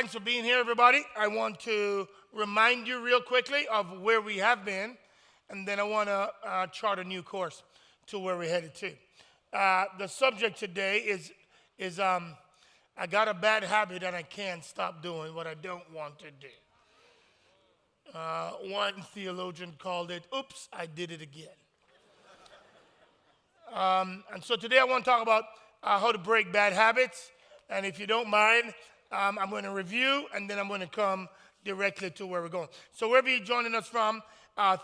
Thanks for being here, everybody. I want to remind you real quickly of where we have been, and then I want to chart a new course to where we're headed to. The subject today is I got a bad habit and I can't stop doing what I don't want to do. One theologian called it, oops, I did it again. And so today I want to talk about how to break bad habits, and if you don't mind, I'm going to review, and then I'm going to come directly to where we're going. So wherever you're joining us from,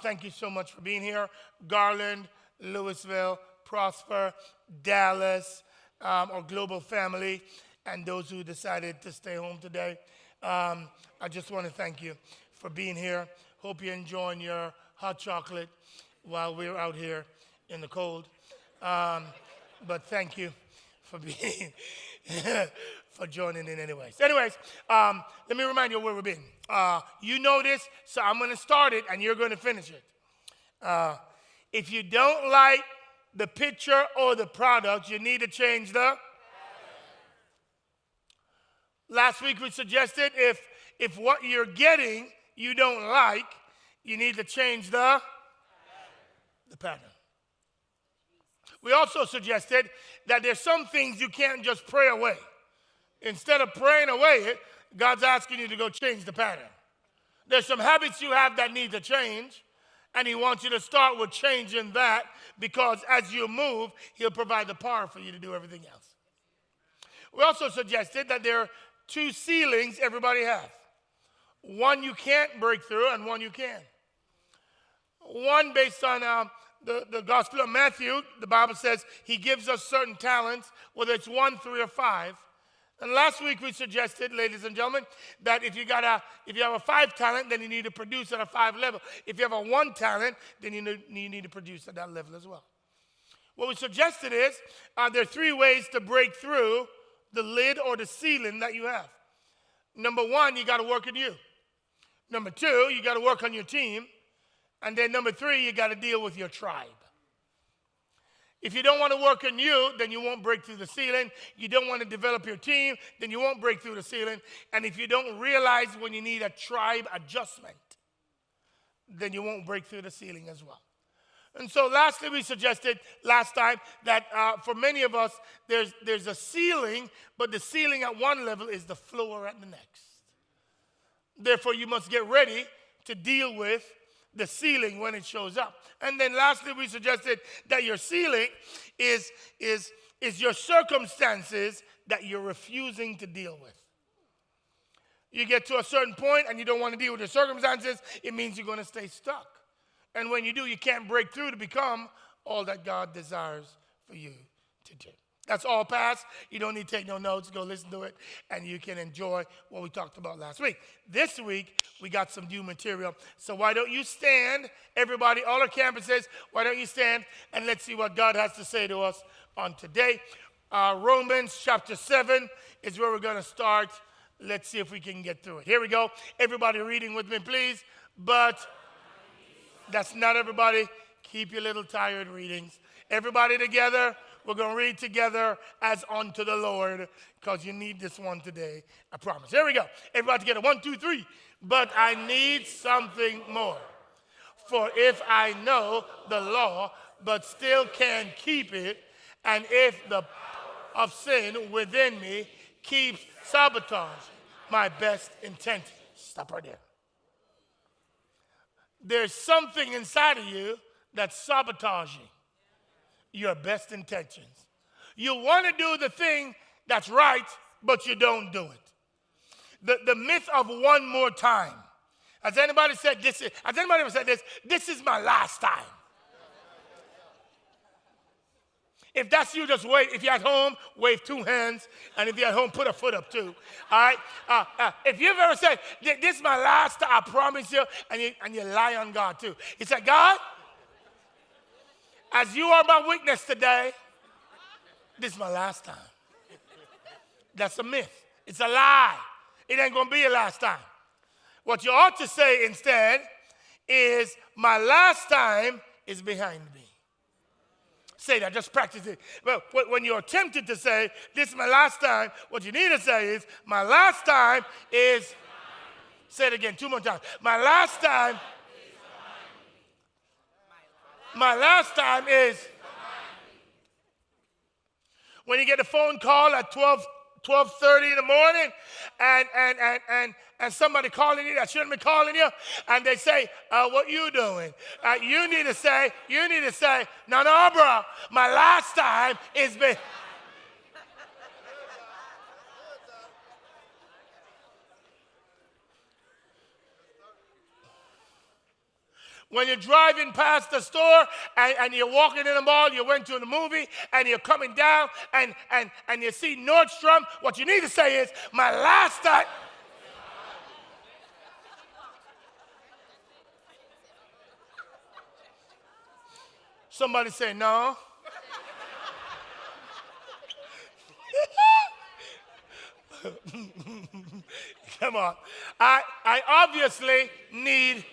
thank you so much for being here. Garland, Louisville, Prosper, Dallas, our global family, and those who decided to stay home today. I just want to thank you for being here. Hope you're enjoying your hot chocolate while we're out here in the cold. But thank you for being for joining in anyways. Let me remind you where we've been. You know this, so I'm going to start it, and you're going to finish it. If you don't like the picture or the product, you need to change the habit. Last week we suggested if what you're getting you don't like, you need to change the pattern. We also suggested that there's some things you can't just pray away. Instead of praying away it, God's asking you to go change the pattern. There's some habits you have that need to change, and he wants you to start with changing that, because as you move, he'll provide the power for you to do everything else. We also suggested that there are two ceilings everybody has. One you can't break through and one you can. One based on the Gospel of Matthew, the Bible says he gives us certain talents, whether it's 1, 3, or 5. And last week we suggested, ladies and gentlemen, that if you have a 5 talent, then you need to produce at a 5 level. If you have a 1 talent, then you need to produce at that level as well. What we suggested is there are 3 ways to break through the lid or the ceiling that you have. Number 1, you got to work on you. Number 2, you got to work on your team. And then number 3, you got to deal with your tribe. If you don't want to work on you, then you won't break through the ceiling. You don't want to develop your team, then you won't break through the ceiling. And if you don't realize when you need a tribe adjustment, then you won't break through the ceiling as well. And so lastly, we suggested last time that for many of us, there's a ceiling, but the ceiling at 1 level is the floor at the next. Therefore, you must get ready to deal with the ceiling when it shows up. And then lastly, we suggested that your ceiling is your circumstances that you're refusing to deal with. You get to a certain point and you don't want to deal with the circumstances, it means you're going to stay stuck. And when you do, you can't break through to become all that God desires for you to do. That's all past. You don't need to take no notes. Go listen to it, and you can enjoy what we talked about last week. This week, we got some new material. So why don't you stand, everybody, all our campuses, why don't you stand, and let's see what God has to say to us on today. Romans chapter 7 is where we're going to start. Let's see if we can get through it. Here we go. Everybody reading with me, please. But that's not everybody. Keep your little tired readings. Everybody together. We're going to read together as unto the Lord, because you need this one today, I promise. Here we go. Everybody together. 1, 2, 3. But I need something more. For if I know the law, but still can't keep it, and if the power of sin within me keeps sabotaging my best intent. Stop right there. There's something inside of you that's sabotaging your best intentions. You want to do the thing that's right, but you don't do it. The myth of one more time. Has anybody said this? Has anybody ever said this? This is my last time. If that's you, just wait. If you're at home, wave 2 hands. And if you're at home, put a foot up too. All right? If you've ever said, this is my last time, I promise you, and you lie on God too. He said, God, as you are my witness today, this is my last time. That's a myth. It's a lie. It ain't going to be your last time. What you ought to say instead is, my last time is behind me. say that. Just practice it. Well, when you're tempted to say, this is my last time, what you need to say is, my last time is, say it again 2 more times. My last time, is, when you get a phone call at 12:30 in the morning, and somebody calling you that shouldn't be calling you, and they say, what you doing? You need to say, no, bro, my last time is been. When you're driving past the store and you're walking in the mall, you went to the movie, and you're coming down and you see Nordstrom, what you need to say is, my last time. Somebody say no. Come on. I obviously need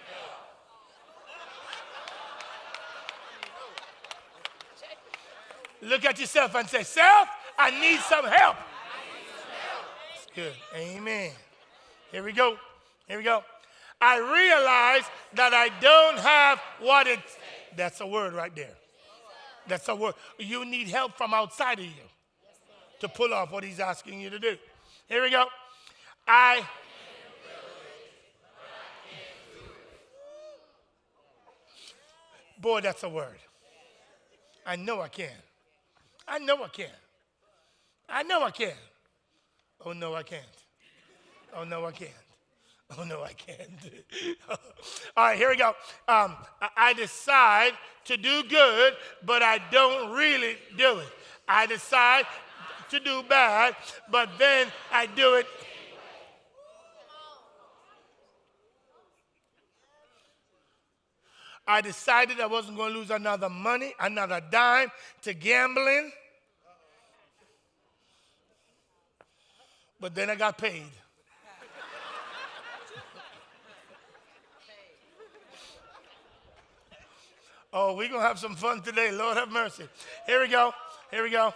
Look at yourself and say, self, I need some help. That's good. Amen. Here we go. I realize that I don't have what it takes. That's a word right there. That's a word. You need help from outside of you to pull off what he's asking you to do. Here we go. Boy, that's a word. I know I can. Oh, no, I can't. All right, here we go. I decide to do good, but I don't really do it. I decide to do bad, but then I do it. I decided I wasn't going to lose another money, another dime to gambling. But then I got paid. Oh, we're going to have some fun today. Lord have mercy. Here we go.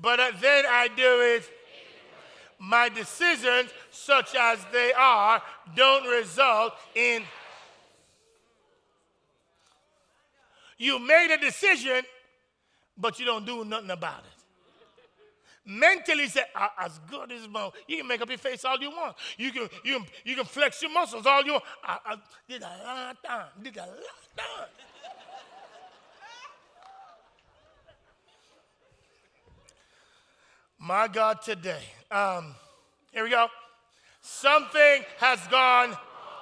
But then I do it. My decisions, such as they are, don't result in. You made a decision, but you don't do nothing about it. Mentally say, as good as my, you can make up your face all you want. You can flex your muscles all you want. I did a lot of time. My God, today. Here we go. Something has gone,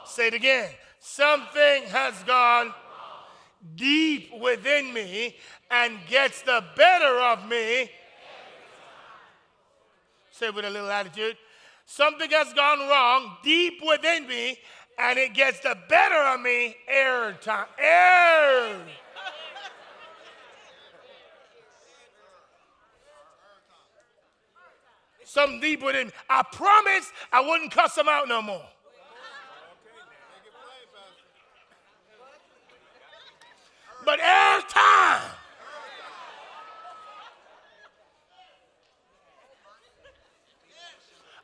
say it again. Something has gone deep within me and gets the better of me. Say it with a little attitude. Something has gone wrong deep within me and it gets the better of me every time. Something deep within me. I promised I wouldn't cuss them out no more. But every time.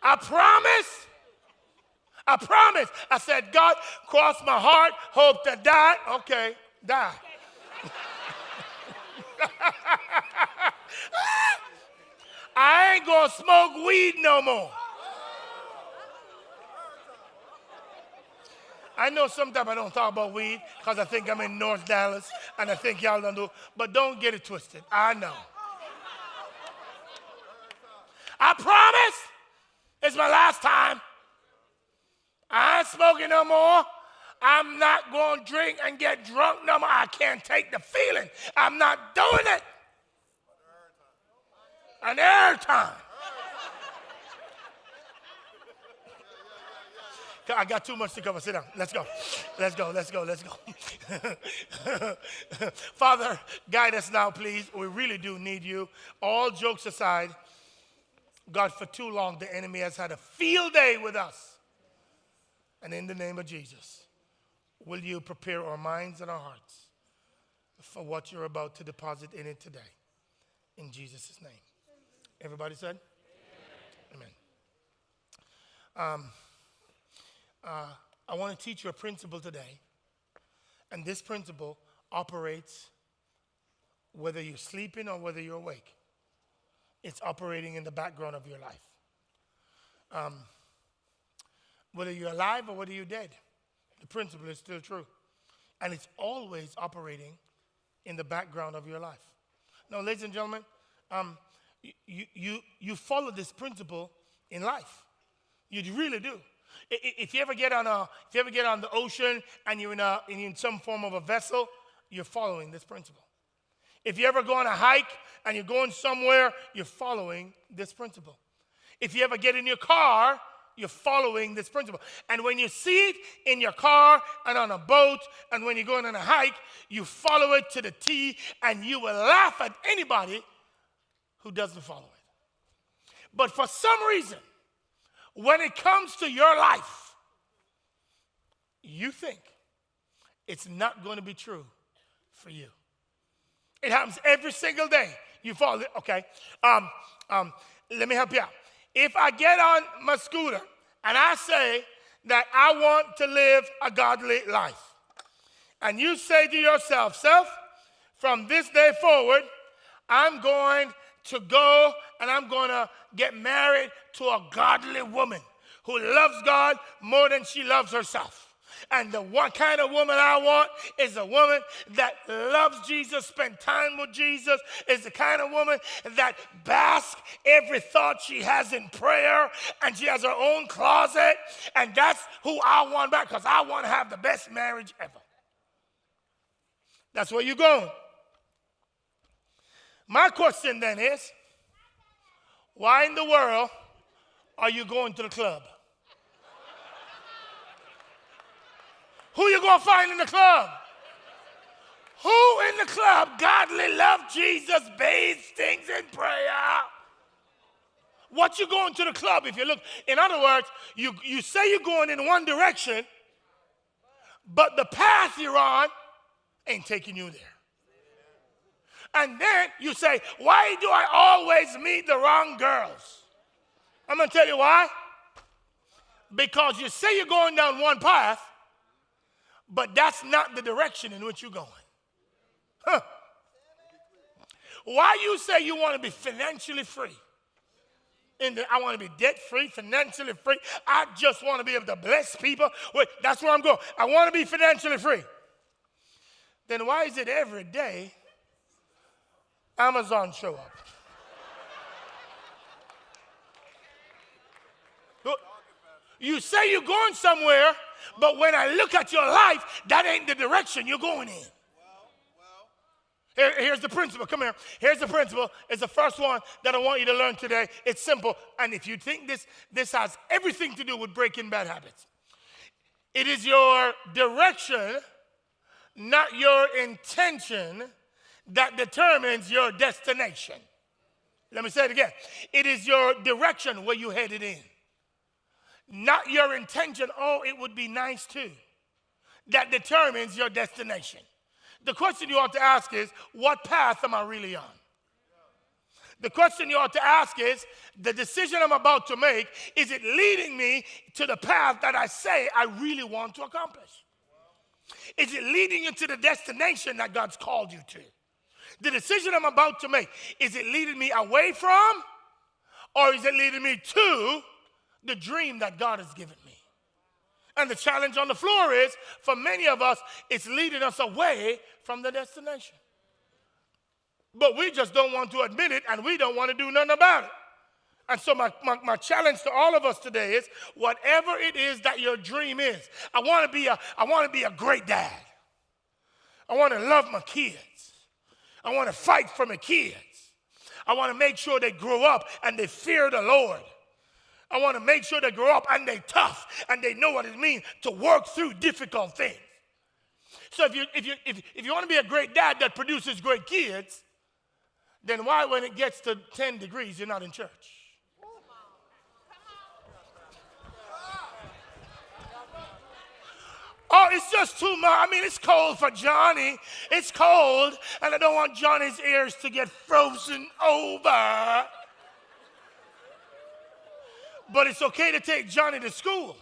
I promise. I said, God, cross my heart, hope to die. Okay, die. I ain't gonna smoke weed no more. I know sometimes I don't talk about weed because I think I'm in North Dallas and I think y'all don't do, but don't get it twisted. I know. I promise it's my last time. I ain't smoking no more. I'm not going to drink and get drunk no more. I can't take the feeling. I'm not doing it. And every time. I got too much to cover. Sit down. Let's go. Father, guide us now, please. We really do need you. All jokes aside, God, for too long, the enemy has had a field day with us. And in the name of Jesus, will you prepare our minds and our hearts for what you're about to deposit in it today? in Jesus' name. Everybody said? Amen. I want to teach you a principle today. And this principle operates whether you're sleeping or whether you're awake. It's operating in the background of your life. Whether you're alive or whether you're dead, the principle is still true. And it's always operating in the background of your life. Now, ladies and gentlemen, you follow this principle in life. You really do. If you ever get on the ocean and you're in some form of a vessel, you're following this principle. If you ever go on a hike and you're going somewhere, you're following this principle. If you ever get in your car, you're following this principle. And when you see it in your car and on a boat and when you're going on a hike, you follow it to the T, and you will laugh at anybody who doesn't follow it. But for some reason, when it comes to your life, you think it's not going to be true for you. It happens every single day. You follow it. Okay. Let me help you out. If I get on my scooter and I say that I want to live a godly life, and you say to yourself, self, from this day forward, I'm going to go and I'm going to get married to a godly woman who loves God more than she loves herself. And the one kind of woman I want is a woman that loves Jesus, spend time with Jesus, is the kind of woman that basks every thought she has in prayer, and she has her own closet, and that's who I want back, because I want to have the best marriage ever. That's where you're going. My question then is, why in the world are you going to the club? Who you going to find in the club? Who in the club godly love Jesus, bathes things in prayer? What you going to the club if you look? In other words, you say you're going in one direction, but the path you're on ain't taking you there. And then you say, why do I always meet the wrong girls? I'm going to tell you why. Because you say you're going down one path, but that's not the direction in which you're going. Huh. Why you say you want to be financially free? I want to be debt free, financially free. I just want to be able to bless people. Wait, that's where I'm going. I want to be financially free. Then why is it every day Amazon show up? You say you're going somewhere, but when I look at your life, that ain't the direction you're going in. Here's the principle. Come here. Here's the principle. It's the first one that I want you to learn today. It's simple. And if you think this has everything to do with breaking bad habits, it is your direction, not your intention, that determines your destination. Let me say it again. It is your direction where you headed in, not your intention, oh, it would be nice too, that determines your destination. The question you ought to ask is, what path am I really on? The question you ought to ask is, the decision I'm about to make, is it leading me to the path that I say I really want to accomplish? Is it leading you to the destination that God's called you to? The decision I'm about to make, is it leading me away from, or is it leading me to the dream that God has given me? And the challenge on the floor is, for many of us, it's leading us away from the destination. But we just don't want to admit it, and we don't want to do nothing about it. And so my challenge to all of us today is, whatever it is that your dream is, I want to be a great dad. I want to love my kids. I want to fight for my kids. I want to make sure they grow up and they fear the Lord. I want to make sure they grow up and they're tough and they know what it means to work through difficult things. So if you want to be a great dad that produces great kids, then why, when it gets to 10 degrees, you're not in church? Come on. Come on. it's just too much. I mean, it's cold for Johnny. It's cold, and I don't want Johnny's ears to get frozen over. But it's okay to take Johnny to school,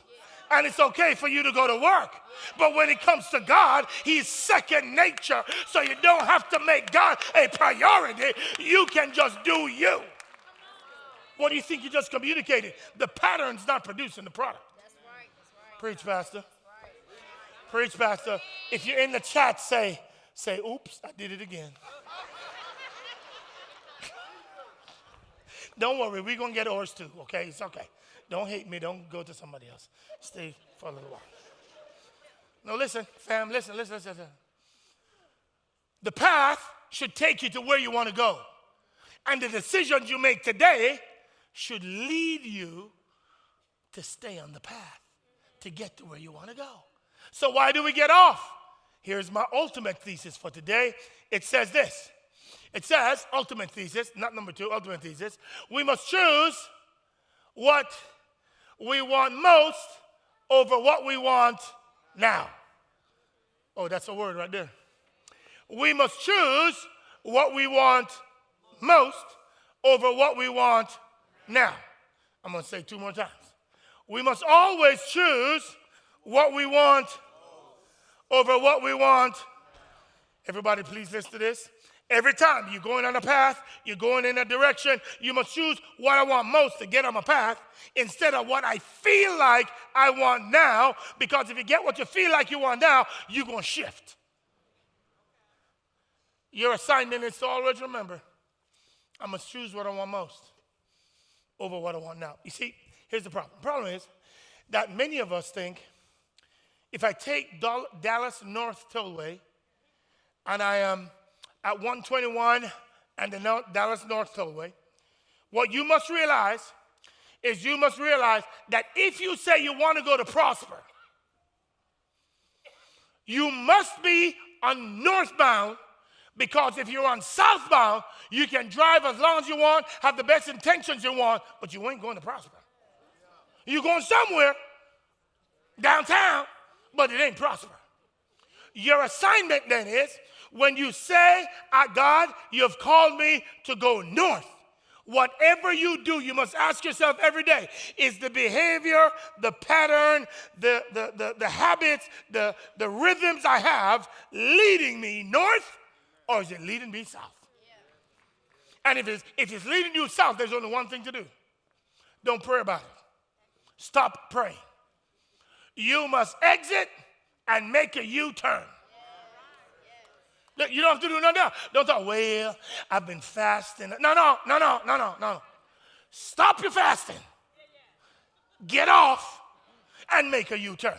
and it's okay for you to go to work. But when it comes to God, he's second nature, so you don't have to make God a priority. You can just do you. What do you think you just communicated? The pattern's not producing the product. That's right. That's right. Preach, Pastor. That's right. Preach, Pastor. If you're in the chat, say, oops, I did it again. Don't worry, we're going to get ours too, okay? It's okay. Don't hate me. Don't go to somebody else. Stay for a little while. No, listen, fam, listen. The path should take you to where you want to go. And the decisions you make today should lead you to stay on the path, to get to where you want to go. So why do we get off? Here's my ultimate thesis for today. It says this. It says, ultimate thesis, not number two, ultimate thesis. We must choose what we want most over what we want now. Oh, that's a word right there. We must choose what we want most over what we want now. I'm going to say two more times. We must always choose what we want over what we want. Everybody, please listen to this. Every time you're going on a path, you're going in a direction, you must choose what I want most to get on my path instead of what I feel like I want now, because if you get what you feel like you want now, you're going to shift. Your assignment is to always remember, I must choose what I want most over what I want now. You see, here's the problem. The problem is that many of us think, if I take Dallas North Tollway and I am at 121 and the Dallas North Tollway, what you must realize is you must realize that if you say you want to go to Prosper, you must be on northbound, because if you're on southbound, you can drive as long as you want, have the best intentions you want, but you ain't going to Prosper. You're going somewhere downtown, but it ain't Prosper. Your assignment then is, when you say, God, you've called me to go north, whatever you do, you must ask yourself every day, is the behavior, the pattern, the habits, the rhythms I have leading me north, or is it leading me south? Yeah. And if it's leading you south, there's only one thing to do. Don't pray about it. Stop praying. You must exit and make a U-turn. You don't have to do nothing else. Don't talk, well, I've been fasting. No. Stop your fasting. Get off and make a U-turn.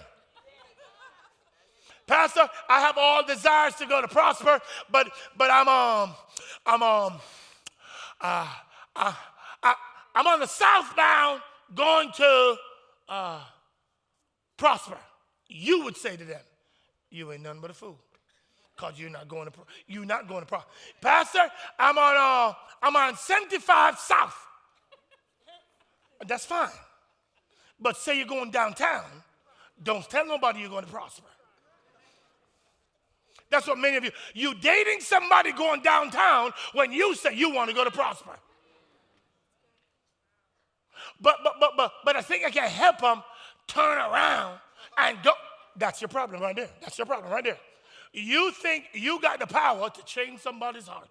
Pastor, I have all desires to go to Prosper, but I'm on the southbound going to Prosper. You would say to them, you ain't nothing but a fool. Because you're not going to Prosper. Pastor, I'm on 75 South. That's fine. But say you're going downtown, don't tell nobody you're going to Prosper. That's what many of you dating somebody going downtown when you say you want to go to Prosper. But I think I can help them turn around and go. That's your problem right there. That's your problem right there. You think you got the power to change somebody's heart.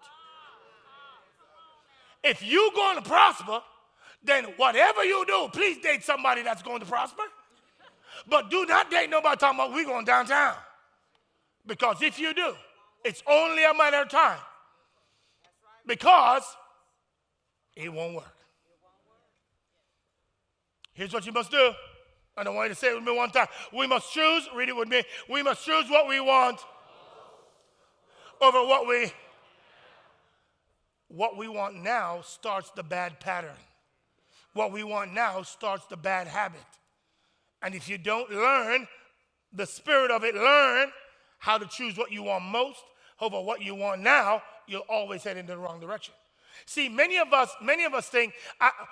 If you're going to Prosper, then whatever you do, please date somebody that's going to Prosper. But do not date nobody talking about we're going downtown. Because if you do, it's only a matter of time. Because it won't work. Here's what you must do. I don't want you to say it with me one time. We must choose, read it with me, we must choose what we want over what we... What we want now starts the bad pattern. What we want now starts the bad habit. And if you don't learn the spirit of it, learn how to choose what you want most over what you want now, you'll always head in the wrong direction. See, many of us think,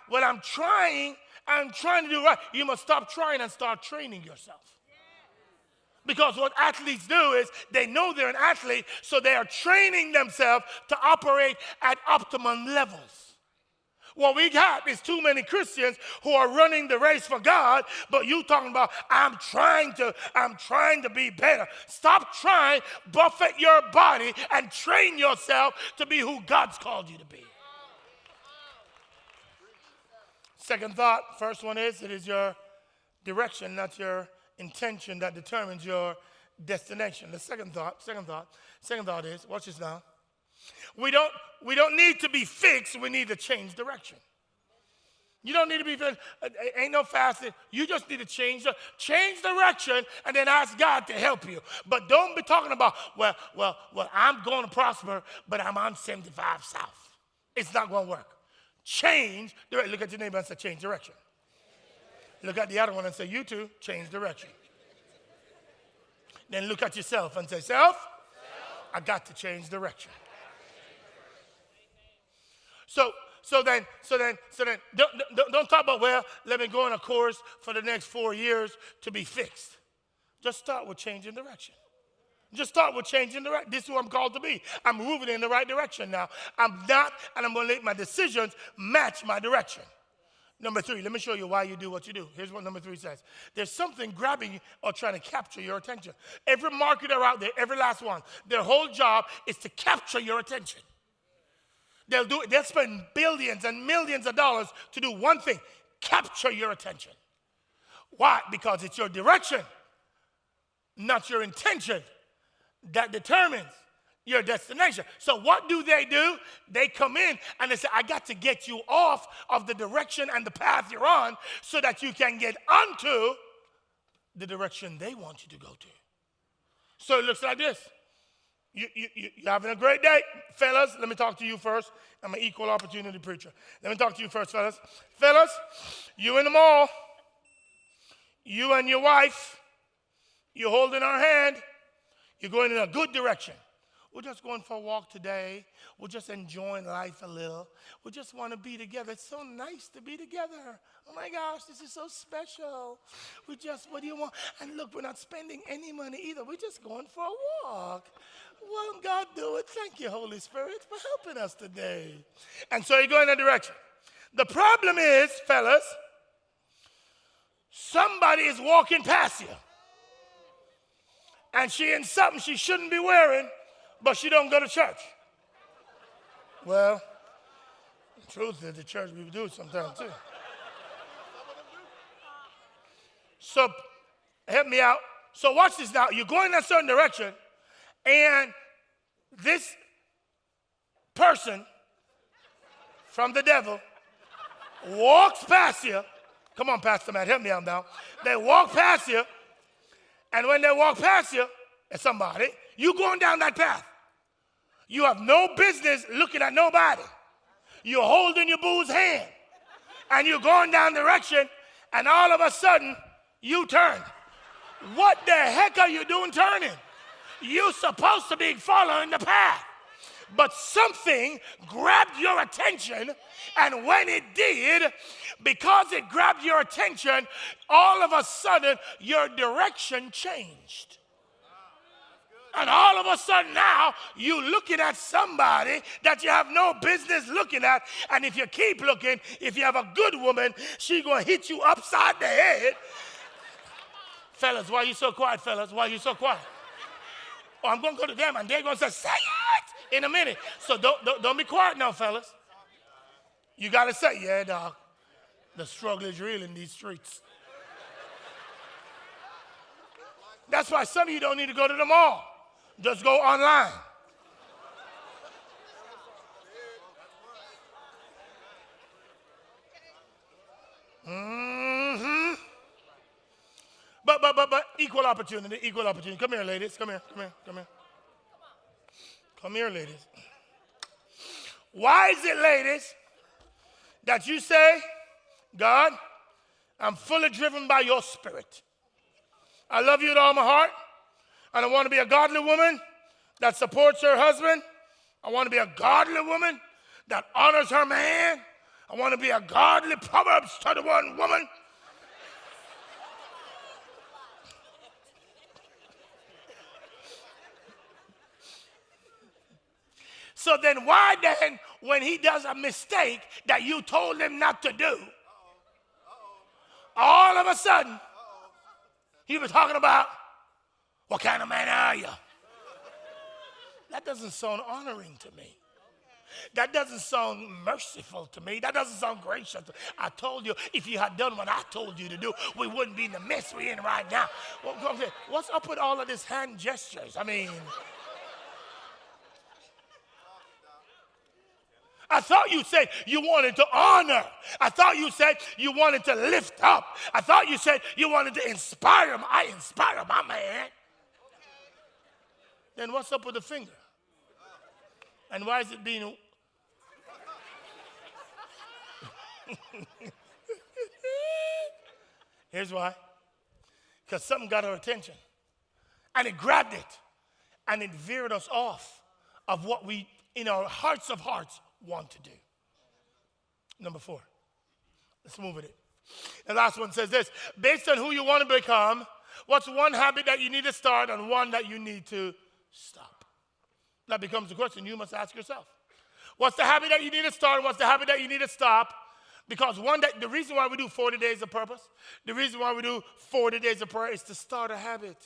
when I'm trying to do right, you must stop trying and start training yourself. Because what athletes do is they know they're an athlete, so they are training themselves to operate at optimum levels. What we got is too many Christians who are running the race for God, but you talking about, I'm trying to be better. Stop trying, buffet your body, and train yourself to be who God's called you to be. Second thought, first one is, it is your direction, not your intention, that determines your destination. The second thought is, watch this now. We don't need to be fixed, we need to change direction. You don't need to be fixed, ain't no fasting. You just need to change direction and then ask God to help you. But don't be talking about, well, I'm going to prosper, but I'm on 75 South. It's not going to work. Change direction. Look at your neighbor and say, change direction. Look at the other one and say, you too, change direction. Then look at yourself and say, self, I got to change direction. So then, don't talk about, well, let me go on a course for the next 4 years to be fixed. Just start with changing direction. Just start with changing direction. This is who I'm called to be. I'm moving in the right direction now. I'm going to let my decisions match my direction. Number three, let me show you why you do what you do. Here's what number three says. There's something grabbing or trying to capture your attention. Every marketer out there, every last one, their whole job is to capture your attention. They'll do it. They'll spend billions and millions of dollars to do one thing, capture your attention. Why? Because it's your direction, not your intention, that determines your destination. So what do? They come in and they say, I got to get you off of the direction and the path you're on so that you can get onto the direction they want you to go to. So it looks like this. You're having a great day. Fellas, let me talk to you first. I'm an equal opportunity preacher. Let me talk to you first, fellas. Fellas, you in the mall. You and your wife. You're holding our hand. You're going in a good direction. We're just going for a walk today. We're just enjoying life a little. We just want to be together. It's so nice to be together. Oh my gosh, this is so special. We just, what do you want? And look, we're not spending any money either. We're just going for a walk. Won't God do it? Thank you, Holy Spirit, for helping us today. And so you go in that direction. The problem is, fellas, somebody is walking past you. And she in something she shouldn't be wearing, but she don't go to church. Well, the truth is the church we do sometimes too. So help me out. So watch this now. You're going in a certain direction, and this person from the devil walks past you. Come on, Pastor Matt, help me out now. They walk past you, and when they walk past you, there's somebody, you're going down that path. You have no business looking at nobody. You're holding your boo's hand, and you're going down direction, and all of a sudden, you turn. What the heck are you doing turning? You're supposed to be following the path, but something grabbed your attention, and when it did, because it grabbed your attention, all of a sudden, your direction changed. And all of a sudden now, you're looking at somebody that you have no business looking at. And if you keep looking, if you have a good woman, she's going to hit you upside the head. Fellas, why are you so quiet, fellas? Why are you so quiet? Oh, I'm going to go to them, and they're going to say it in a minute. So don't be quiet now, fellas. You got to say, yeah, dog, the struggle is real in these streets. That's why some of you don't need to go to the mall. Just go online. Mm-hmm. But equal opportunity. Come here, ladies. Come here. Come here, ladies. Why is it, ladies, that you say, God, I'm fully driven by your spirit. I love you with all my heart. And I want to be a godly woman that supports her husband. I want to be a godly woman that honors her man. I want to be a godly Proverbs 31 woman. So then why then, when he does a mistake that you told him not to do, all of a sudden, he was talking about, what kind of man are you? That doesn't sound honoring to me. That doesn't sound merciful to me. That doesn't sound gracious. I told you, if you had done what I told you to do, we wouldn't be in the mess we're in right now. What's up with all of these hand gestures? I mean, I thought you said you wanted to honor. I thought you said you wanted to lift up. I thought you said you wanted to inspire him. I inspire my man. Okay. Then what's up with the finger? And why is it being... Here's why. Because something got our attention. And it grabbed it. And it veered us off of what we, in our hearts of hearts, want to do. Number four. Let's move with it. The last one says this. Based on who you want to become, what's one habit that you need to start and one that you need to stop? That becomes the question you must ask yourself. What's the habit that you need to start and what's the habit that you need to stop? Because the reason why we do 40 days of purpose, the reason why we do 40 days of prayer is to start a habit.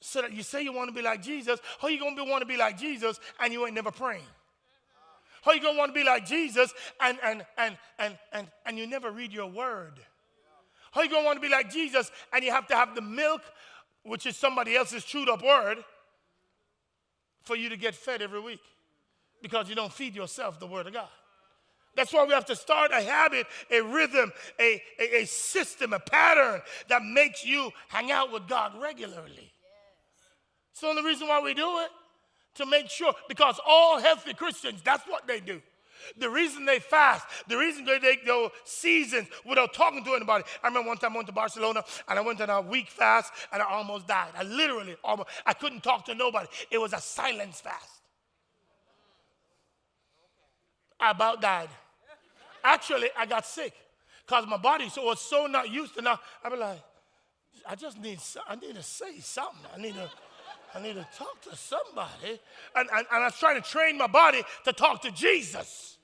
So that you say you want to be like Jesus, how you going to want to be like Jesus and you ain't never praying? How you going to want to be like Jesus and you never read your word? How you going to want to be like Jesus and you have to have the milk, which is somebody else's chewed up word, for you to get fed every week because you don't feed yourself the word of God. That's why we have to start a habit, a rhythm, a system, a pattern that makes you hang out with God regularly. It's the only reason why we do it, to make sure, because all healthy Christians, that's what they do. The reason they fast, the reason they take their seasons without talking to anybody. I remember one time I went to Barcelona, and I went on a week fast, and I almost died. I literally almost, I couldn't talk to nobody. It was a silence fast. I about died. Actually, I got sick because my body was so not used to now. I be like, I need to say something. I need to talk to somebody. And I was trying to train my body to talk to Jesus.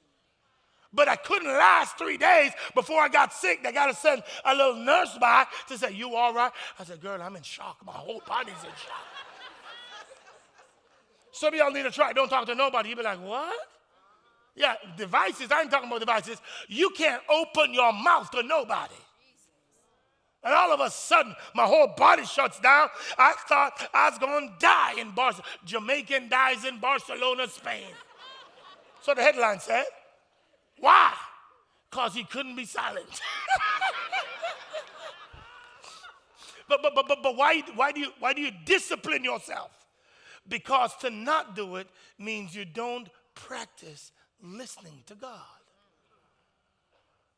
But I couldn't last 3 days before I got sick. They got to send a little nurse by to say, you all right? I said, girl, I'm in shock. My whole body's in shock. Some of y'all need to try. Don't talk to nobody. You'll be like, what? Yeah, devices. I ain't talking about devices. You can't open your mouth to nobody. And all of a sudden, my whole body shuts down. I thought I was going to die in Barcelona. Jamaican dies in Barcelona, Spain. So the headline said. Why? Because he couldn't be silent. But why do you discipline yourself? Because to not do it means you don't practice listening to God.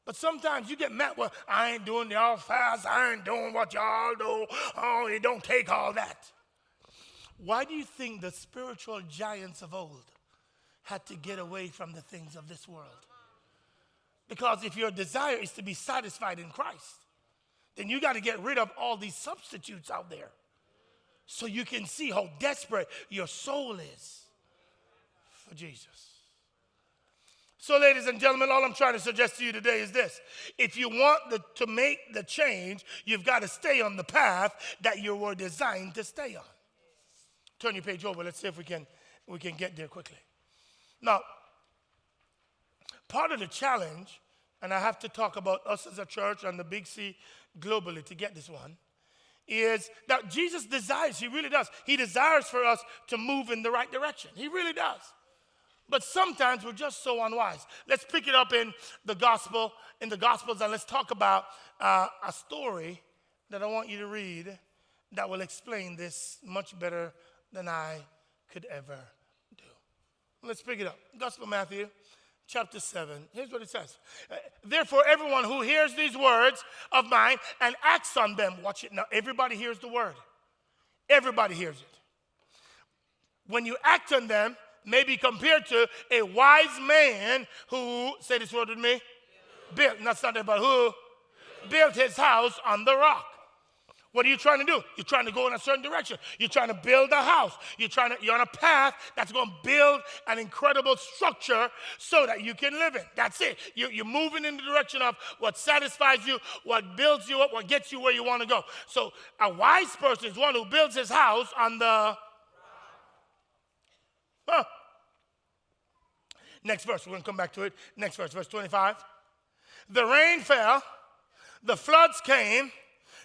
But sometimes you get mad, well, I ain't doing y'all fast, I ain't doing what y'all do, oh, it don't take all that. Why do you think the spiritual giants of old had to get away from the things of this world? Because if your desire is to be satisfied in Christ, then you got to get rid of all these substitutes out there so you can see how desperate your soul is for Jesus. So, ladies and gentlemen, all I'm trying to suggest to you today is this. If you want to make the change, you've got to stay on the path that you were designed to stay on. Turn your page over. Let's see if we can get there quickly. Now, part of the challenge, and I have to talk about us as a church and the Big C globally to get this one, is that Jesus desires, he really does, he desires for us to move in the right direction. He really does. But sometimes we're just so unwise. Let's pick it up in the Gospels, and let's talk about a story that I want you to read that will explain this much better than I could ever do. Let's pick it up. Gospel of Matthew, chapter 7. Here's what it says. Therefore, everyone who hears these words of mine and acts on them, watch it now. Everybody hears the word. Everybody hears it. When you act on them, may be compared to a wise man who, say this word with me, built his house on the rock. What are you trying to do? You're trying to go in a certain direction. You're trying to build a house. You're on a path that's going to build an incredible structure so that you can live in. That's it. You're moving in the direction of what satisfies you, what builds you up, what gets you where you want to go. So a wise person is one who builds his house on the... Huh. Next verse. We're going to come back to it. Next verse, verse 25. The rain fell, the floods came,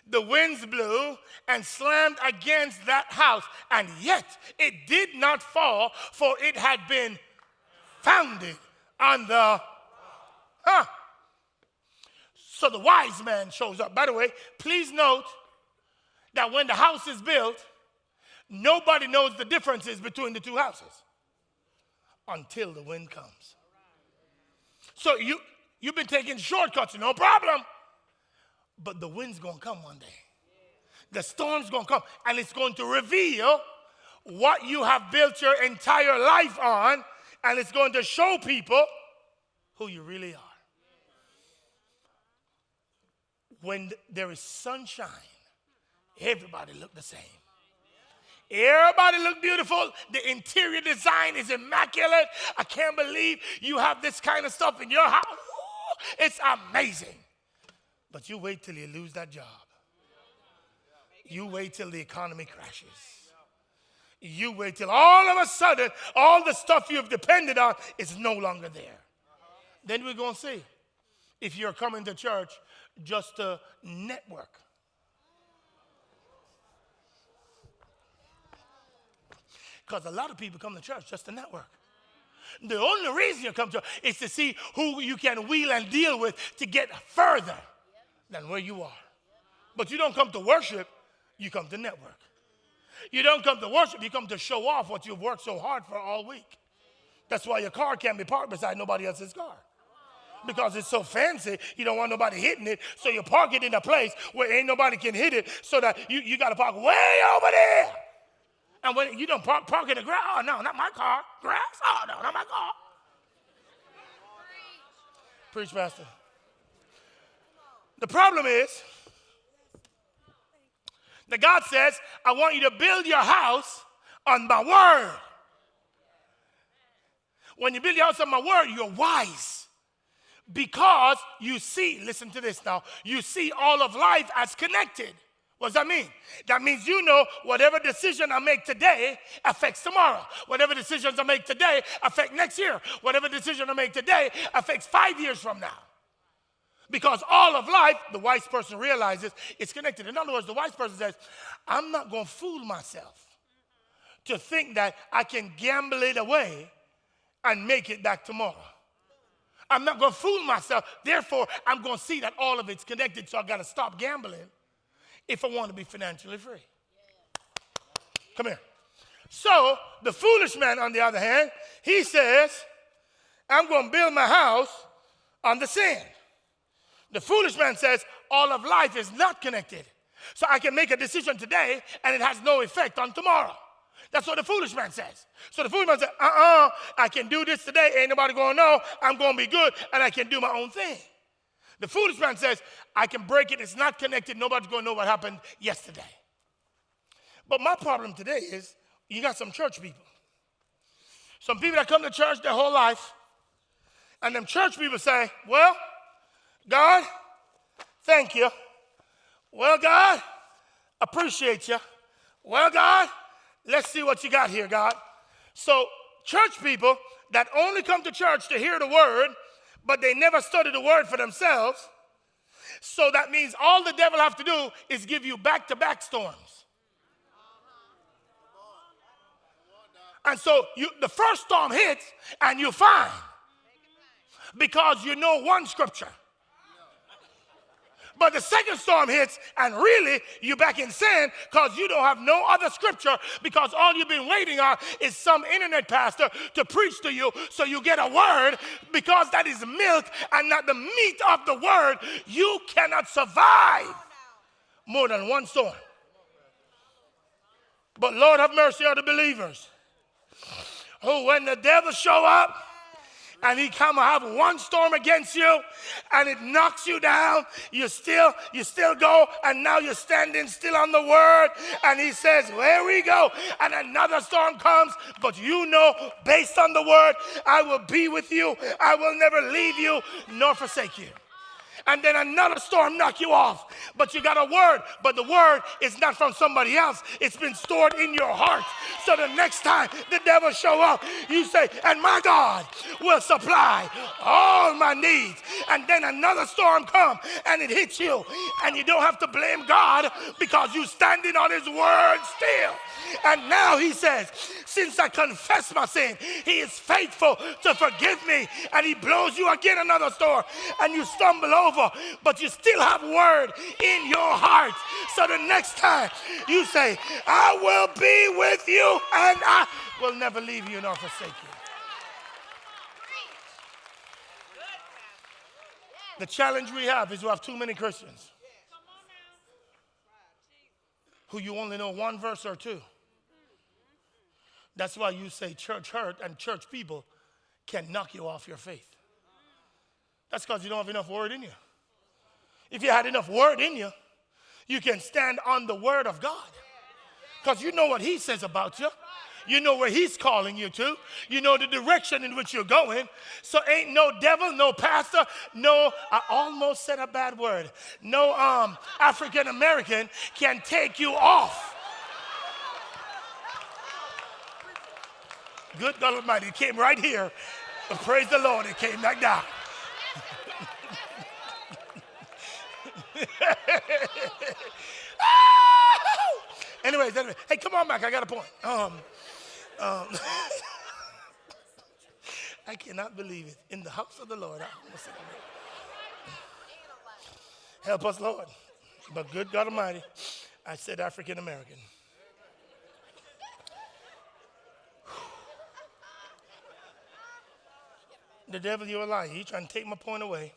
the winds blew and slammed against that house, and yet it did not fall, for it had been founded on the... Huh. So the wise man shows up. By the way, please note that when the house is built, nobody knows the differences between the two houses until the wind comes. So you've been taking shortcuts, no problem. But the wind's going to come one day. The storm's going to come, and it's going to reveal what you have built your entire life on, and it's going to show people who you really are. When there is sunshine, everybody look the same. Everybody look beautiful. The interior design is immaculate. I can't believe you have this kind of stuff in your house. Ooh, it's amazing. But you wait till you lose that job. You wait till the economy crashes. You wait till all of a sudden, all the stuff you've depended on is no longer there. Then we're going to see if you're coming to church just to network. Because a lot of people come to church just to network. The only reason you come to church is to see who you can wheel and deal with to get further than where you are. But you don't come to worship, you come to network. You don't come to worship, you come to show off what you've worked so hard for all week. That's why your car can't be parked beside nobody else's car. Because it's so fancy, you don't want nobody hitting it, so you park it in a place where ain't nobody can hit it, so that you got to park way over there. And when you don't park in the grass, oh, no, not my car. Grass? Oh, no, not my car. Preach, Pastor. The problem is that God says, I want you to build your house on my word. When you build your house on my word, you're wise. Because you see, listen to this now, you see all of life as connected. What does that mean? That means you know whatever decision I make today affects tomorrow. Whatever decisions I make today affect next year. Whatever decision I make today affects 5 years from now. Because all of life, the wise person realizes, is connected. In other words, the wise person says, I'm not going to fool myself to think that I can gamble it away and make it back tomorrow. I'm not going to fool myself. Therefore, I'm going to see that all of it's connected, so I got to stop gambling if I want to be financially free. Come here. So the foolish man, on the other hand, he says, I'm going to build my house on the sand. The foolish man says, all of life is not connected. So I can make a decision today, and it has no effect on tomorrow. That's what the foolish man says. So the foolish man says, I can do this today. Ain't nobody going to know. I'm going to be good, and I can do my own thing. The foolish man says, I can break it. It's not connected. Nobody's going to know what happened yesterday. But my problem today is you got some church people. Some people that come to church their whole life, and them church people say, well, God, thank you. Well, God, appreciate you. Well, God, let's see what you got here, God. So church people that only come to church to hear the word, but they never study the word for themselves. So that means all the devil have to do is give you back-to-back storms. And so the first storm hits and you're fine because you know one scripture. But the second storm hits, and really, you're back in sin because you don't have no other scripture, because all you've been waiting on is some internet pastor to preach to you so you get a word, because that is milk and not the meat of the word. You cannot survive more than one storm. But Lord have mercy on the believers who, when the devil show up and he come and have one storm against you and it knocks you down, you still go, and now you're standing still on the word, and he says, here we go, and another storm comes, but you know, based on the word, I will be with you, I will never leave you nor forsake you. And then another storm knock you off, but you got a word, but the word is not from somebody else. It's been stored in your heart. So the next time the devil show up, you say, and my God will supply all my needs. And then another storm come and it hits you, and you don't have to blame God because you're standing on his word still. And now he says, since I confess my sin, he is faithful to forgive me. And he blows you again another storm, and you stumble over, but you still have word in your heart. So the next time you say, I will be with you and I will never leave you nor forsake you. The challenge we have is we have too many Christians who you only know one verse or two. That's why you say church hurt and church people can knock you off your faith. That's because you don't have enough word in you. If you had enough word in you, you can stand on the word of God. Because you know what he says about you. You know where he's calling you to. You know the direction in which you're going. So ain't no devil, no pastor, no, I almost said a bad word. No African American can take you off. Good God Almighty, it came right here. But praise the Lord, it came back down. Anyways, hey, come on back. I got a point. I cannot believe it. In the house of the Lord. Help us, Lord. But good God Almighty, I said African American. The devil, you're a liar. He's trying to take my point away.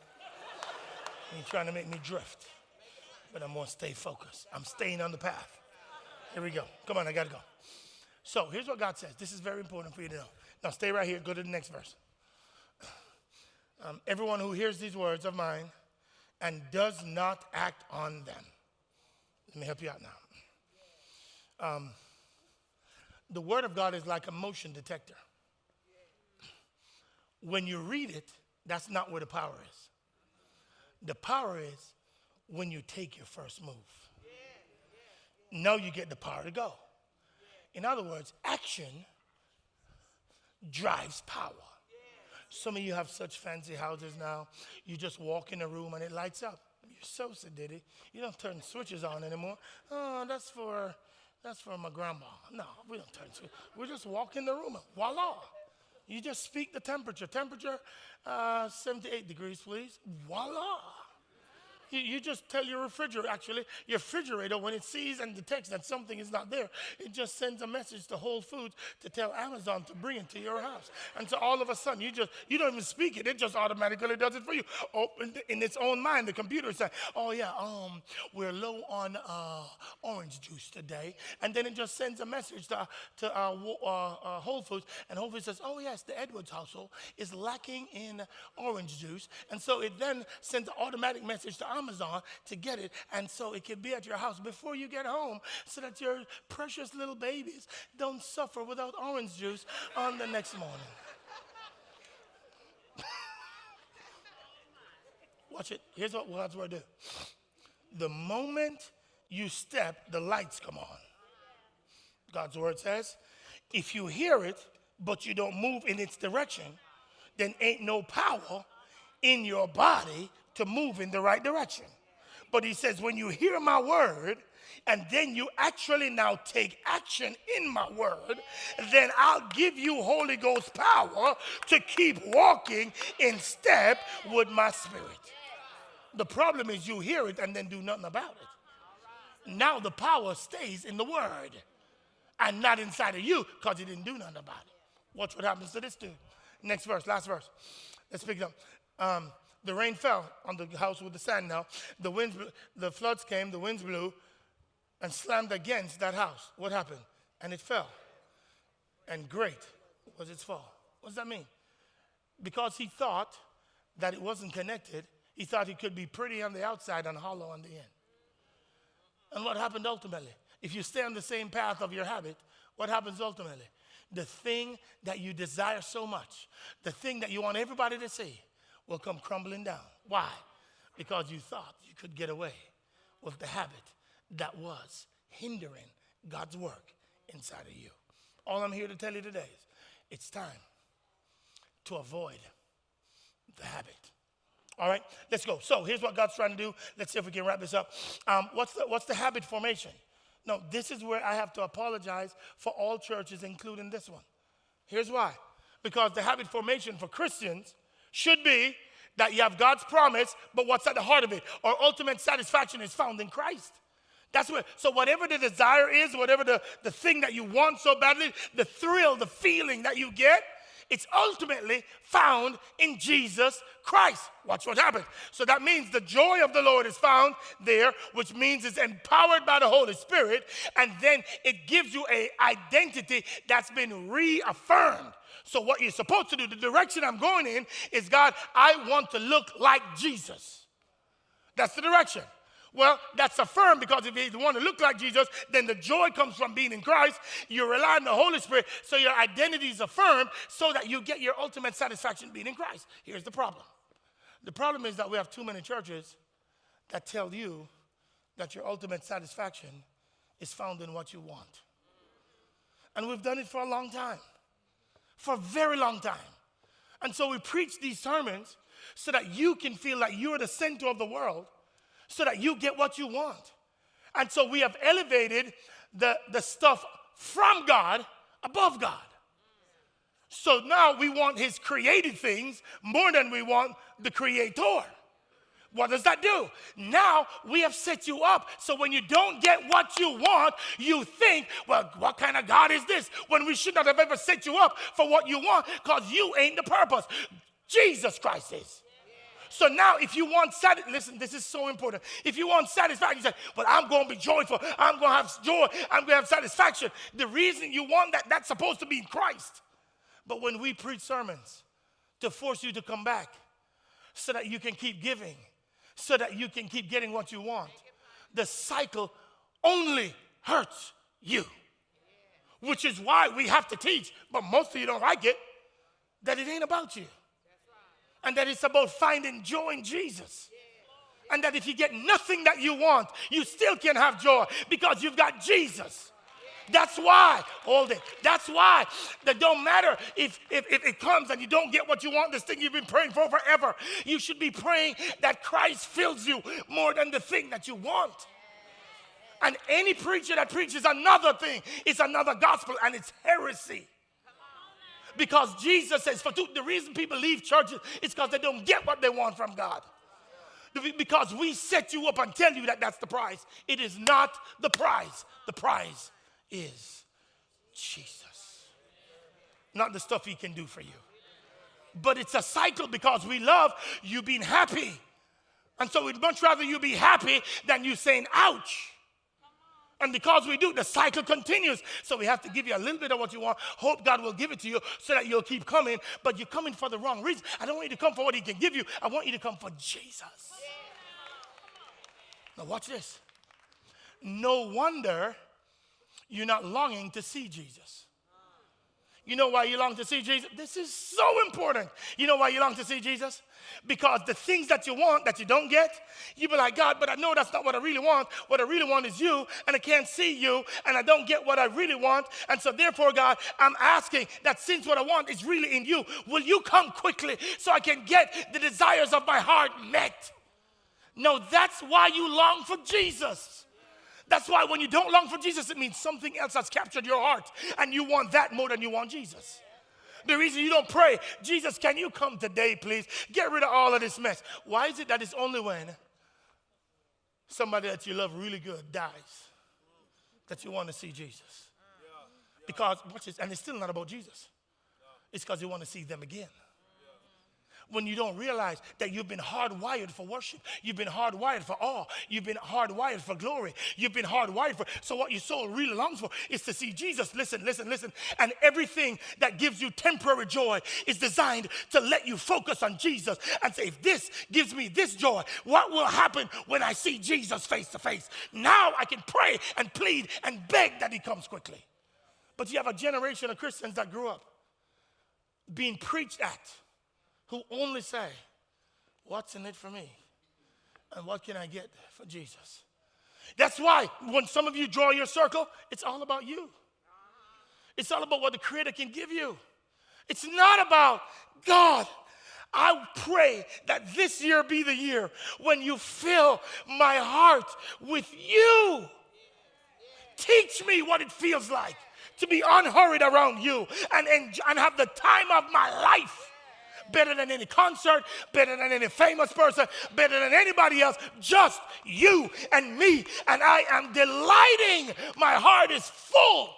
He's trying to make me drift. But I'm going to stay focused. I'm staying on the path. Here we go. Come on, I got to go. So here's what God says. This is very important for you to know. Now stay right here. Go to the next verse. Everyone who hears these words of mine and does not act on them. Let me help you out now. The word of God is like a motion detector. When you read it, that's not where the power is. The power is when you take your first move. Now you get the power to go. In other words, action drives power. Some of you have such fancy houses now. You just walk in a room and it lights up. You're so sedated. You don't turn switches on anymore. Oh, that's for my grandma. No, we don't turn switches. We just walk in the room and voila. You just speak the temperature. Temperature, 78 degrees, please. Voila. You just tell your refrigerator, actually, your refrigerator, when it sees and detects that something is not there, it just sends a message to Whole Foods to tell Amazon to bring it to your house. And so all of a sudden, you don't even speak it. It just automatically does it for you. Oh, in its own mind, the computer says, oh, yeah, we're low on orange juice today. And then it just sends a message to Whole Foods. And Whole Foods says, oh, yes, the Edwards household is lacking in orange juice. And so it then sends an automatic message to Amazon to get it, and so it can be at your house before you get home so that your precious little babies don't suffer without orange juice on the next morning. Watch it. Here's what God's word do. The moment you step, the lights come on. God's word says, if you hear it, but you don't move in its direction, then ain't no power in your body to move in the right direction. But he says, when you hear my word, and then you actually now take action in my word, then I'll give you Holy Ghost power to keep walking in step with my spirit. The problem is you hear it and then do nothing about it. Now the power stays in the word and not inside of you because you didn't do nothing about it. Watch what happens to this dude. Next verse, last verse. Let's pick it up. The rain fell on the house with the sand now. The floods came, the winds blew, and slammed against that house. What happened? And it fell. And great was its fall. What does that mean? because he thought that it wasn't connected. He thought it could be pretty on the outside and hollow on the end. And what happened ultimately? If you stay on the same path of your habit, what happens ultimately? The thing that you desire so much, the thing that you want everybody to see, will come crumbling down. Why? Because you thought you could get away with the habit that was hindering God's work inside of you. All I'm here to tell you today is it's time to avoid the habit. All right, let's go. So here's what God's trying to do. Let's see if we can wrap this up. What's the habit formation? No, this is where I have to apologize for all churches, including this one. Here's why. Because the habit formation for Christians should be that you have God's promise, but what's at the heart of it? Our ultimate satisfaction is found in Christ. That's where. So whatever the desire is, whatever the thing that you want so badly, the thrill, the feeling that you get, it's ultimately found in Jesus Christ. Watch what happens. So that means the joy of the Lord is found there, which means it's empowered by the Holy Spirit, and then it gives you an identity that's been reaffirmed. So what you're supposed to do, the direction I'm going in is, God, I want to look like Jesus. That's the direction. Well, that's affirmed, because if you want to look like Jesus, then the joy comes from being in Christ. You rely on the Holy Spirit, so your identity is affirmed so that you get your ultimate satisfaction being in Christ. Here's the problem. The problem is that we have too many churches that tell you that your ultimate satisfaction is found in what you want. And we've done it for a long time, for a very long time. And so we preach these sermons so that you can feel like you're the center of the world, so that you get what you want. And so we have elevated the stuff from God above God. So now we want his created things more than we want the creator. What does that do? Now we have set you up. So when you don't get what you want, you think, well, what kind of God is this? When we should not have ever set you up for what you want, because you ain't the purpose. Jesus Christ is. So now if you want satisfaction, listen, this is so important. If you want satisfaction, you say, well, I'm going to be joyful. I'm going to have joy. I'm going to have satisfaction. The reason you want that, that's supposed to be in Christ. But when we preach sermons to force you to come back so that you can keep giving, so that you can keep getting what you want, the cycle only hurts you, which is why we have to teach, but most of you don't like it, that it ain't about you. And that it's about finding joy in Jesus. And that if you get nothing that you want, you still can have joy because you've got Jesus. That's why, hold it, that's why that don't matter if it comes and you don't get what you want, this thing you've been praying for forever. You should be praying that Christ fills you more than the thing that you want. And any preacher that preaches another thing is another gospel, and it's heresy. Because Jesus says, the reason people leave churches is because they don't get what they want from God. Because we set you up and tell you that that's the prize. It is not the prize. The prize is Jesus. Not the stuff he can do for you. But it's a cycle, because we love you being happy. And so we'd much rather you be happy than you saying, ouch. And because we do, the cycle continues. So we have to give you a little bit of what you want. Hope God will give it to you so that you'll keep coming. But you're coming for the wrong reason. I don't want you to come for what he can give you. I want you to come for Jesus. Yeah. Now watch this. No wonder you're not longing to see Jesus. You know why you long to see Jesus? This is so important. You know why you long to see Jesus? Because the things that you want that you don't get, you be like, God, but I know that's not what I really want. What I really want is you, and I can't see you, and I don't get what I really want. And so therefore, God, I'm asking that since what I want is really in you, will you come quickly so I can get the desires of my heart met? No, that's why you long for Jesus. That's why when you don't long for Jesus, it means something else has captured your heart, and you want that more than you want Jesus. The reason you don't pray, Jesus, can you come today, please? Get rid of all of this mess. Why is it that it's only when somebody that you love really good dies that you want to see Jesus? Because, watch this, and it's still not about Jesus. It's because you want to see them again. when you don't realize that you've been hardwired for worship. You've been hardwired for awe. You've been hardwired for glory. You've been hardwired for, so what your soul really longs for is to see Jesus. Listen. And everything that gives you temporary joy is designed to let you focus on Jesus and say, if this gives me this joy, what will happen when I see Jesus face to face? Now I can pray and plead and beg that he comes quickly. But you have a generation of Christians that grew up being preached at, who only say, what's in it for me? And what can I get for Jesus? That's why when some of you draw your circle, it's all about you. It's all about what the Creator can give you. It's not about God. I pray that this year be the year when you fill my heart with you. Teach me what it feels like to be unhurried around you and have the time of my life. Better than any concert, better than any famous person, better than anybody else, just you and me. And I am delighting. My heart is full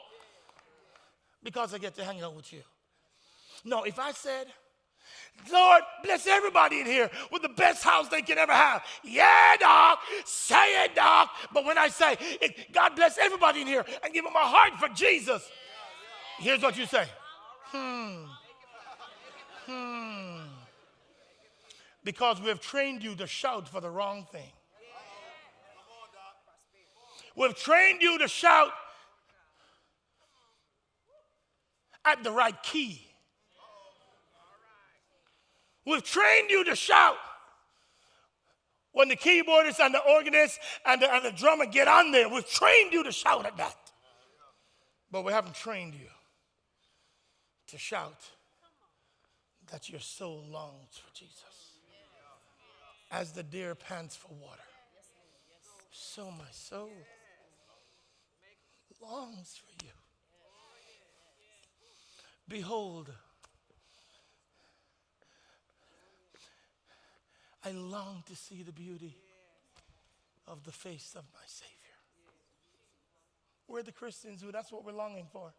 because I get to hang out with you. No, if I said, Lord, bless everybody in here with the best house they can ever have. Yeah, Doc. Say it, Doc. But when I say, God bless everybody in here and give them a heart for Jesus, here's what you say. Because we have trained you to shout for the wrong thing. We've trained you to shout at the right key. We've trained you to shout when the keyboardist and the organist and the drummer get on there. We've trained you to shout at that. But we haven't trained you to shout that your soul longs for Jesus. As the deer pants for water, so my soul longs for you. Behold, I long to see the beauty of the face of my Savior. We're the Christians who, that's what we're longing for.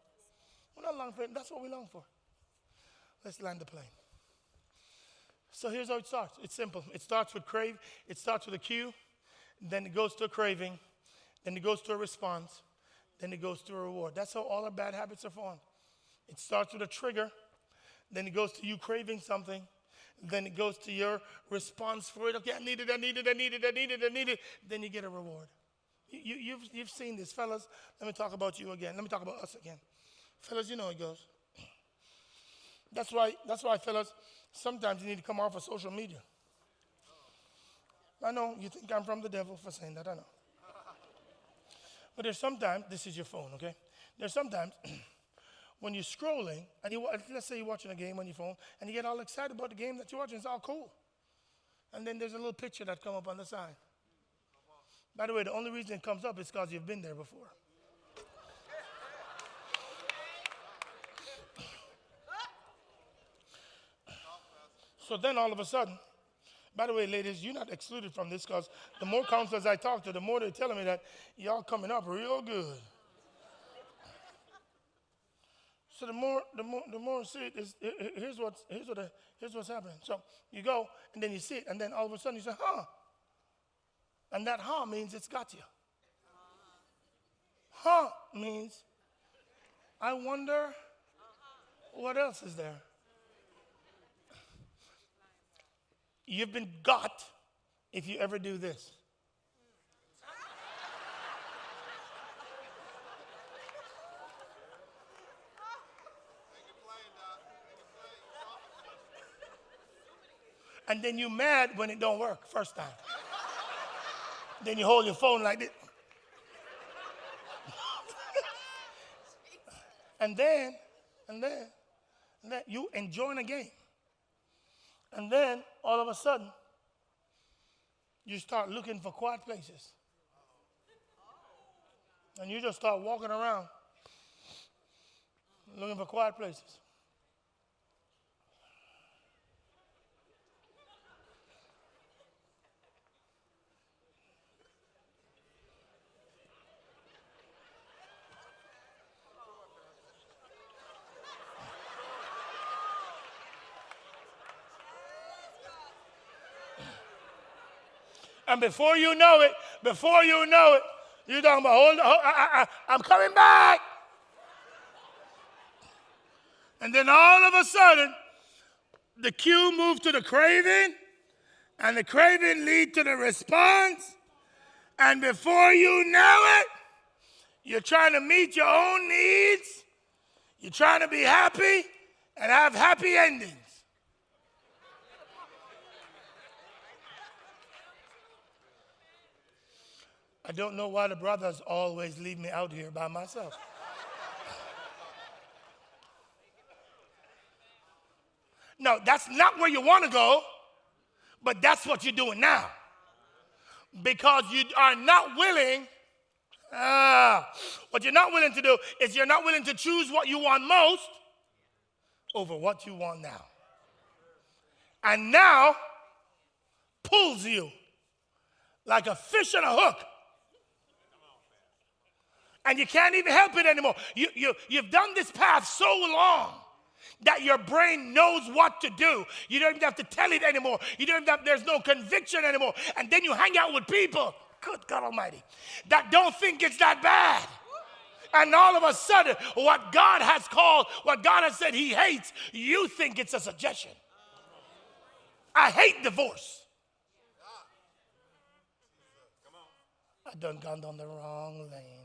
We're not longing for it, that's what we long for. Let's land the plane. So here's how it starts. It's simple. It starts with crave. It starts with a cue. Then it goes to a craving. Then it goes to a response. Then it goes to a reward. That's how all our bad habits are formed. It starts with a trigger. Then it goes to you craving something. Then it goes to your response for it. Okay, I need it. Then you get a reward. You've seen this. Fellas, let me talk about you again. Let me talk about us again. Fellas, you know it goes. That's why, fellas, sometimes you need to come off of social media. I know you think I'm from the devil for saying that, I know. But there's sometimes, this is your phone, okay? There's sometimes when you're scrolling, and let's say you're watching a game on your phone, and you get all excited about the game that you're watching. It's all cool. And then there's a little picture that comes up on the side. By the way, the only reason it comes up is because you've been there before. So then all of a sudden, by the way, ladies, you're not excluded from this, because the more counselors I talk to, the more they're telling me that y'all coming up real good. So the more see it is, here's what's happening. So you go and then you see it, and then all of a sudden you say, huh. And that huh means it's got you. Huh means I wonder what else is there. You've been got if you ever do this. And then you're mad when it don't work first time. Then you hold your phone like this. And then you enjoying a game. And then, all of a sudden, you start looking for quiet places. And you just start walking around looking for quiet places. And before you know it, you're talking about, I'm coming back. And then all of a sudden, the cue moved to the craving, and the craving lead to the response. And before you know it, you're trying to meet your own needs. You're trying to be happy and have happy endings. I don't know why the brothers always leave me out here by myself. No, that's not where you want to go, but that's what you're doing now. Because you are not willing, what you're not willing to do is you're not willing to choose what you want most over what you want now. And now pulls you like a fish on a hook. And you can't even help it anymore. You've done this path so long that your brain knows what to do. You don't even have to tell it anymore. You don't even have, there's no conviction anymore. And then you hang out with people, good God Almighty, that don't think it's that bad. And all of a sudden, what God has called, what God has said he hates, you think it's a suggestion. I hate divorce. I done gone down the wrong lane.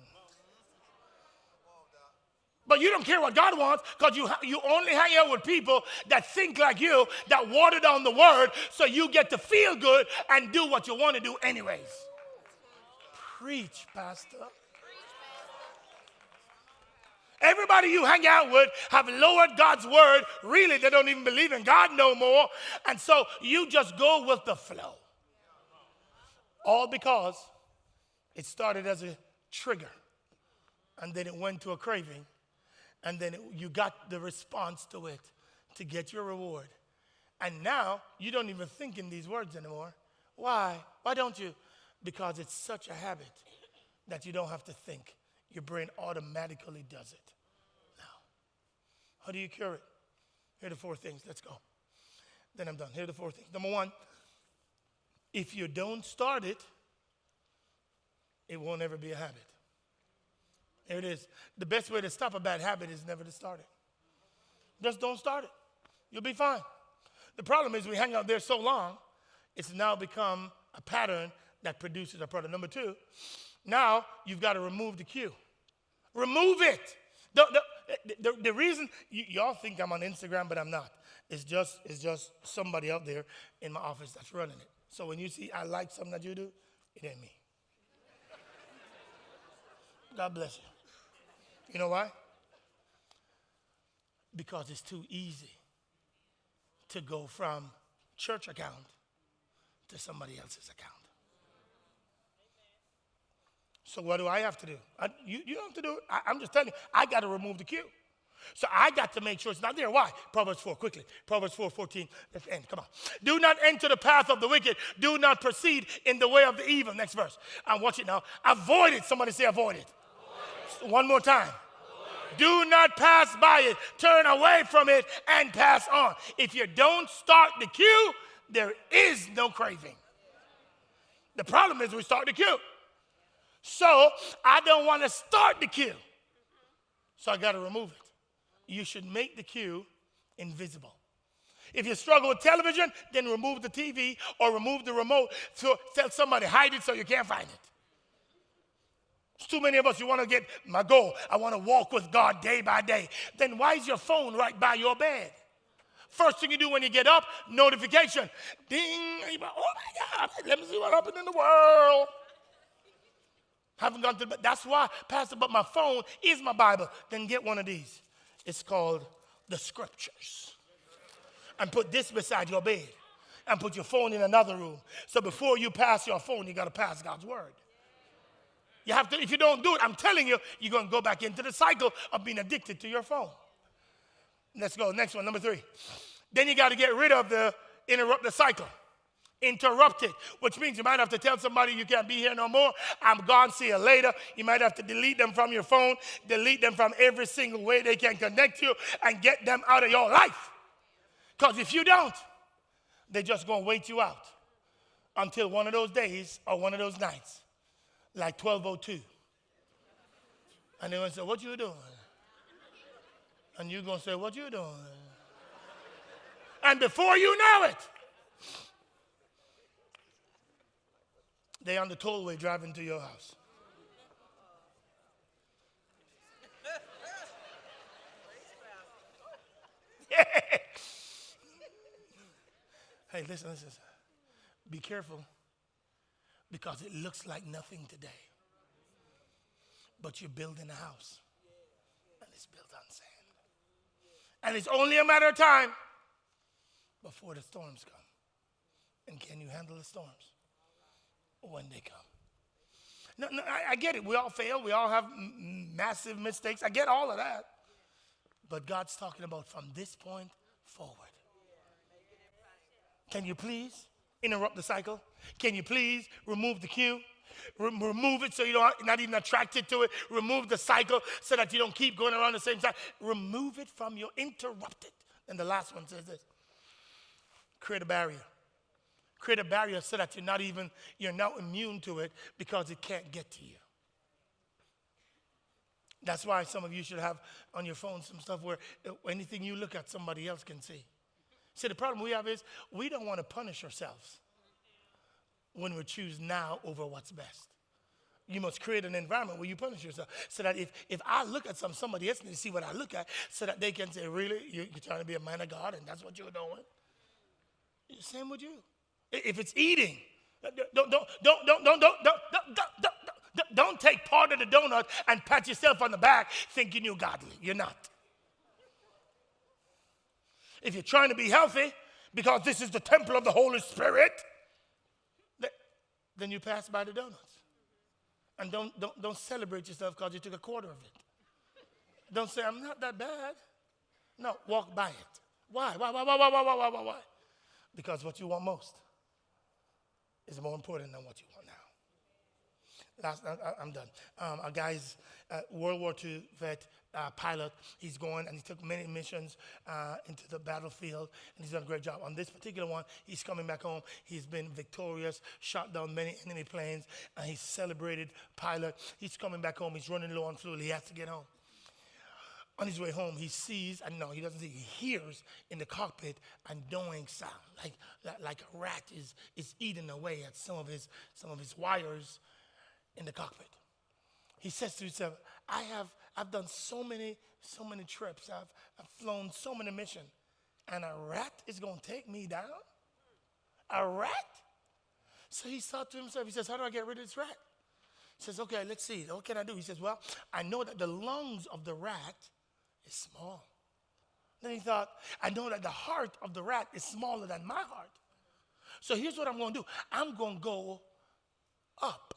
But you don't care what God wants because you only hang out with people that think like you, that water down the word so you get to feel good and do what you want to do anyways. Preach, Pastor. Everybody you hang out with have lowered God's word. Really, they don't even believe in God no more. And so you just go with the flow. All because it started as a trigger and then it went to a craving. And then you got the response to it to get your reward. And now you don't even think in these words anymore. Why? Why don't you? Because it's such a habit that you don't have to think. Your brain automatically does it. Now, how do you cure it? Here are the four things. Let's go. Then I'm done. Here are the four things. Number one, if you don't start it, it won't ever be a habit. There it is. The best way to stop a bad habit is never to start it. Just don't start it. You'll be fine. The problem is we hang out there so long, it's now become a pattern that produces a product. Number two, now you've got to remove the cue. Remove it. The reason, y'all think I'm on Instagram, but I'm not. It's just somebody out there in my office that's running it. So when you see I like something that you do, it ain't me. God bless you. You know why? Because it's too easy to go from church account to somebody else's account. So what do I have to do? You don't have to do it. I'm just telling you, I got to remove the cue. So I got to make sure it's not there. Why? Proverbs 4, quickly. Proverbs 4:14. Let's end. Come on. Do not enter the path of the wicked. Do not proceed in the way of the evil. Next verse. Watch it now. Avoid it. Somebody say avoid it. One more time. Do not pass by it. Turn away from it and pass on. If you don't start the queue, there is no craving. The problem is we start the queue. So I don't want to start the queue. So I got to remove it. You should make the queue invisible. If you struggle with television, then remove the TV or remove the remote. So tell somebody, hide it so you can't find it. It's too many of us, you want to get my goal. I want to walk with God day by day. Then why is your phone right by your bed? First thing you do when you get up, notification. Ding. Oh, my God. Let me see what happened in the world. Haven't gone to the, that's why, Pastor, but my phone is my Bible. Then get one of these. It's called the scriptures. And put this beside your bed. And put your phone in another room. So before you pass your phone, you got to pass God's word. You have to, if you don't do it, I'm telling you, you're going to go back into the cycle of being addicted to your phone. Let's go. Next one, number three. Then you got to get rid of the cycle. Interrupt it, which means you might have to tell somebody you can't be here no more. I'm gone, see you later. You might have to delete them from your phone, delete them from every single way they can connect you, and get them out of your life. Because if you don't, they're just going to wait you out. until one of those days or one of those nights, like 12:02. And they're going to say, what you doing? And you're going to say, what you doing? And before you know it, they on the tollway driving to your house. Hey, listen. Be careful, because it looks like nothing today. But you're building a house, and it's built on sand. And it's only a matter of time before the storms come. And can you handle the storms when they come? No, I get it. We all fail. We all have massive mistakes. I get all of that. But God's talking about from this point forward. Can you please interrupt the cycle? Can you please remove the cue? Remove it so you're not even attracted to it. Remove the cycle so that you don't keep going around the same cycle. Remove it from your interrupted. And the last one says this. Create a barrier. Create a barrier so that you're now immune to it, because it can't get to you. That's why some of you should have on your phone some stuff where anything you look at, somebody else can see. See, the problem we have is we don't want to punish ourselves when we choose now over what's best. You must create an environment where you punish yourself so that if I look at somebody else needs to see what I look at, so that they can say, really, you're trying to be a man of God and that's what you're doing? Same with you. If it's eating, don't take part of the donut and pat yourself on the back thinking you're godly. You're not. If you're trying to be healthy, because this is the temple of the Holy Spirit, then you pass by the donuts. And don't celebrate yourself because you took a quarter of it. Don't say, I'm not that bad. No, walk by it. Why? Why? Because what you want most is more important than what you want now. I'm done. A guy's World War II vet pilot. He's going, and he took many missions into the battlefield, and he's done a great job. On this particular one, he's coming back home. He's been victorious, shot down many enemy planes, and he's celebrated pilot. He's coming back home. He's running low on fuel. He has to get home. On his way home, he sees, and no, he doesn't see, he hears in the cockpit a gnawing sound, like a rat is eating away at some of his wires in the cockpit. He says to himself, I've done so many trips. I've flown so many missions, and a rat is going to take me down? A rat? So he thought to himself, he says, how do I get rid of this rat? He says, okay, let's see. What can I do? He says, well, I know that the lungs of the rat is small. Then he thought, I know that the heart of the rat is smaller than my heart. So here's what I'm going to do. I'm going to go up.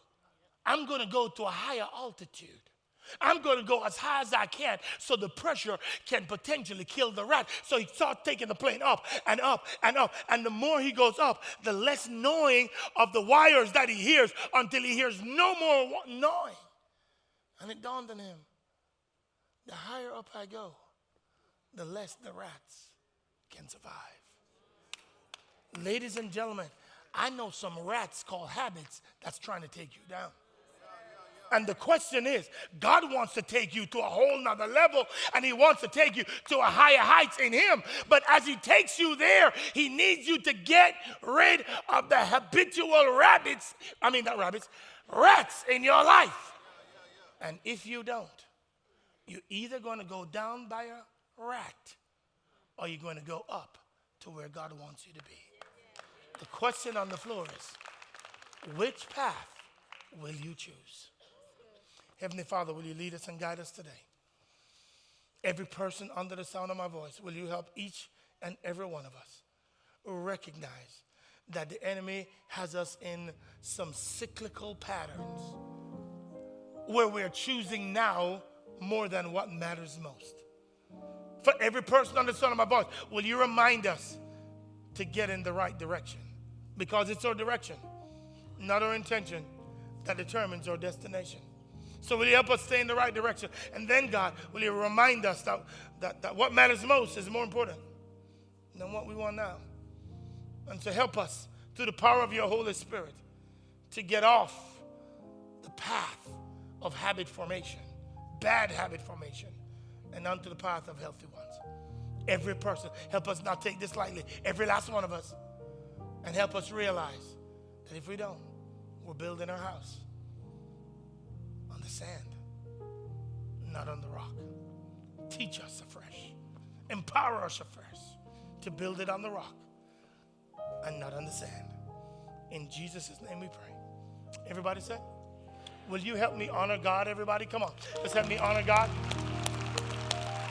I'm going to go to a higher altitude. I'm going to go as high as I can so the pressure can potentially kill the rat. So he starts taking the plane up and up and up. And the more he goes up, the less gnawing of the wires that he hears, until he hears no more gnawing. And it dawned on him, the higher up I go, the less the rats can survive. Ladies and gentlemen, I know some rats called habits that's trying to take you down. And the question is, God wants to take you to a whole nother level, and he wants to take you to a higher heights in him. But as he takes you there, he needs you to get rid of the habitual rats in your life. And if you don't, you're either going to go down by a rat, or you're going to go up to where God wants you to be. The question on the floor is, which path will you choose? Heavenly Father, will you lead us and guide us today? Every person under the sound of my voice, will you help each and every one of us recognize that the enemy has us in some cyclical patterns where we're choosing now more than what matters most. For every person under the sound of my voice, will you remind us to get in the right direction? Because it's our direction, not our intention, that determines our destination. So will you help us stay in the right direction? And then, God, will you remind us that what matters most is more important than what we want now. And so help us through the power of your Holy Spirit to get off the path of habit formation, bad habit formation, and onto the path of healthy ones. Every person, help us not take this lightly, every last one of us, and help us realize that if we don't, we're building our house on the sand, not on the rock. Teach us afresh. Empower us afresh to build it on the rock and not on the sand. In Jesus' name we pray. Everybody said, will you help me honor God, everybody? Come on, let's help me honor God.